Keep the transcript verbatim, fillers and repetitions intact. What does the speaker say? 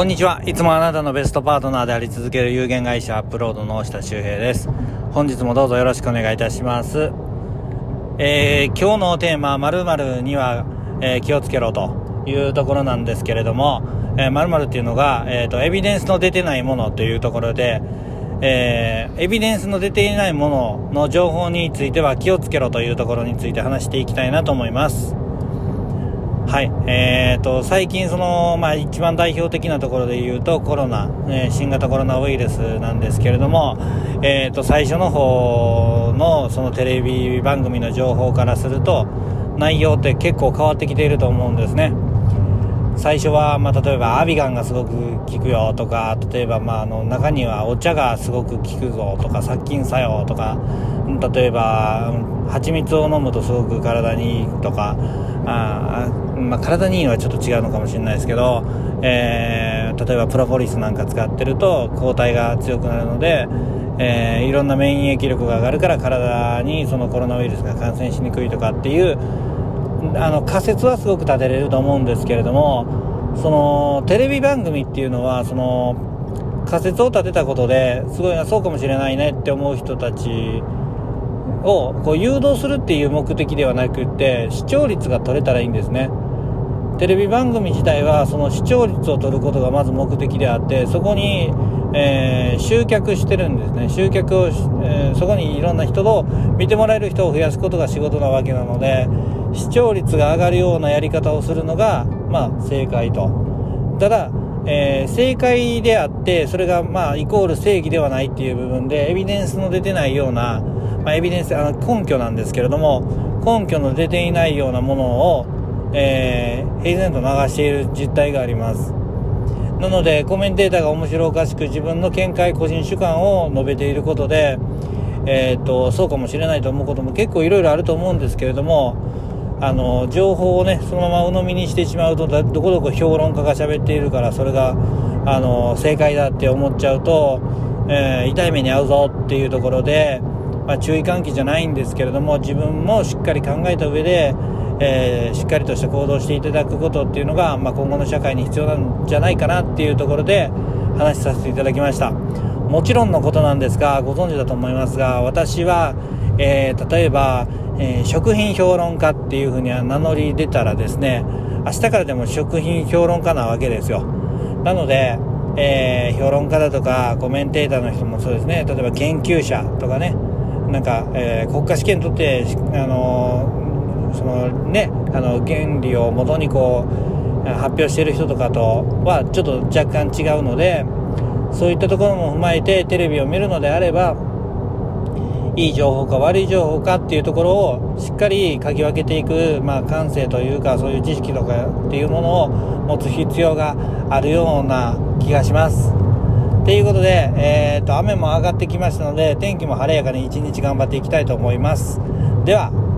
こんにちは。いつもあなたのベストパートナーであり続ける有限会社アップロードの下周平です。本日もどうぞよろしくお願いいたします。えー、今日のテーマ〇〇には、えー、気をつけろというところなんですけれども、えー、〇〇っていうのが、えー、とエビデンスの出てないものというところで、えー、エビデンスの出ていないものの情報については気をつけろというところについて話していきたいなと思います。はい、えー、と最近その、まあ、一番代表的なところで言うとコロナ、えー、新型コロナウイルスなんですけれども、えー、と最初の方のそのテレビ番組の情報からすると内容って結構変わってきていると思うんですね。最初は、まあ、例えばアビガンがすごく効くよとか、例えば、まあ、あの中にはお茶がすごく効くぞとか殺菌作用とか、例えば蜂蜜を飲むとすごく体にいいとか、あまあ、体にいいのはちょっと違うのかもしれないですけど、えー、例えばプロポリスなんか使ってると抗体が強くなるので、えー、いろんな免疫力が上がるから体にそのコロナウイルスが感染しにくいとかっていうあの仮説はすごく立てれると思うんですけれども、そのテレビ番組っていうのはその仮説を立てたことですごいな、そうかもしれないねって思う人たちをこう誘導するっていう目的ではなくって、視聴率が取れたらいいんですね。テレビ番組自体はその視聴率を取ることがまず目的であって、そこに、えー、集客してるんですね。集客を、えー、そこにいろんな人を見てもらえる人を増やすことが仕事なわけなので、視聴率が上がるようなやり方をするのが、まあ、正解と。ただ、えー、正解であってそれが、まあ、イコール正義ではないっていう部分でエビデンスの出てないような、まあ、エビデンスあの根拠なんですけれども、根拠の出ていないようなものを、えー、平然と流している実態があります。なのでコメンテーターが面白おかしく自分の見解個人主観を述べていることで、えー、とそうかもしれないと思うことも結構いろいろあると思うんですけれども、あの情報をねそのまま鵜呑みにしてしまうと、どこどこ評論家が喋っているからそれがあの正解だって思っちゃうと、えー、痛い目に遭うぞっていうところで、まあ、注意喚起じゃないんですけれども、自分もしっかり考えた上で、えー、しっかりとした行動していただくことっていうのが、まあ、今後の社会に必要なんじゃないかなっていうところで話しさせていただきました。もちろんのことなんですが、ご存知だと思いますが、私は、えー、例えば、えー、食品評論家っていうふうに名乗り出たらですね、明日からでも食品評論家なわけですよ。なので、えー、評論家だとかコメンテーターの人もそうですね、例えば研究者とかね、なんか、えー、国家試験取って、あのー、そのね、あの原理を元にこう発表している人とかとはちょっと若干違うので、そういったところも踏まえてテレビを見るのであれば、いい情報か悪い情報かっていうところをしっかりかき分けていく、まあ、感性というかそういう知識とかっていうものを持つ必要があるような気がします。ということで、えー、と雨も上がってきましたので、天気も晴れやかに一日頑張っていきたいと思います。では。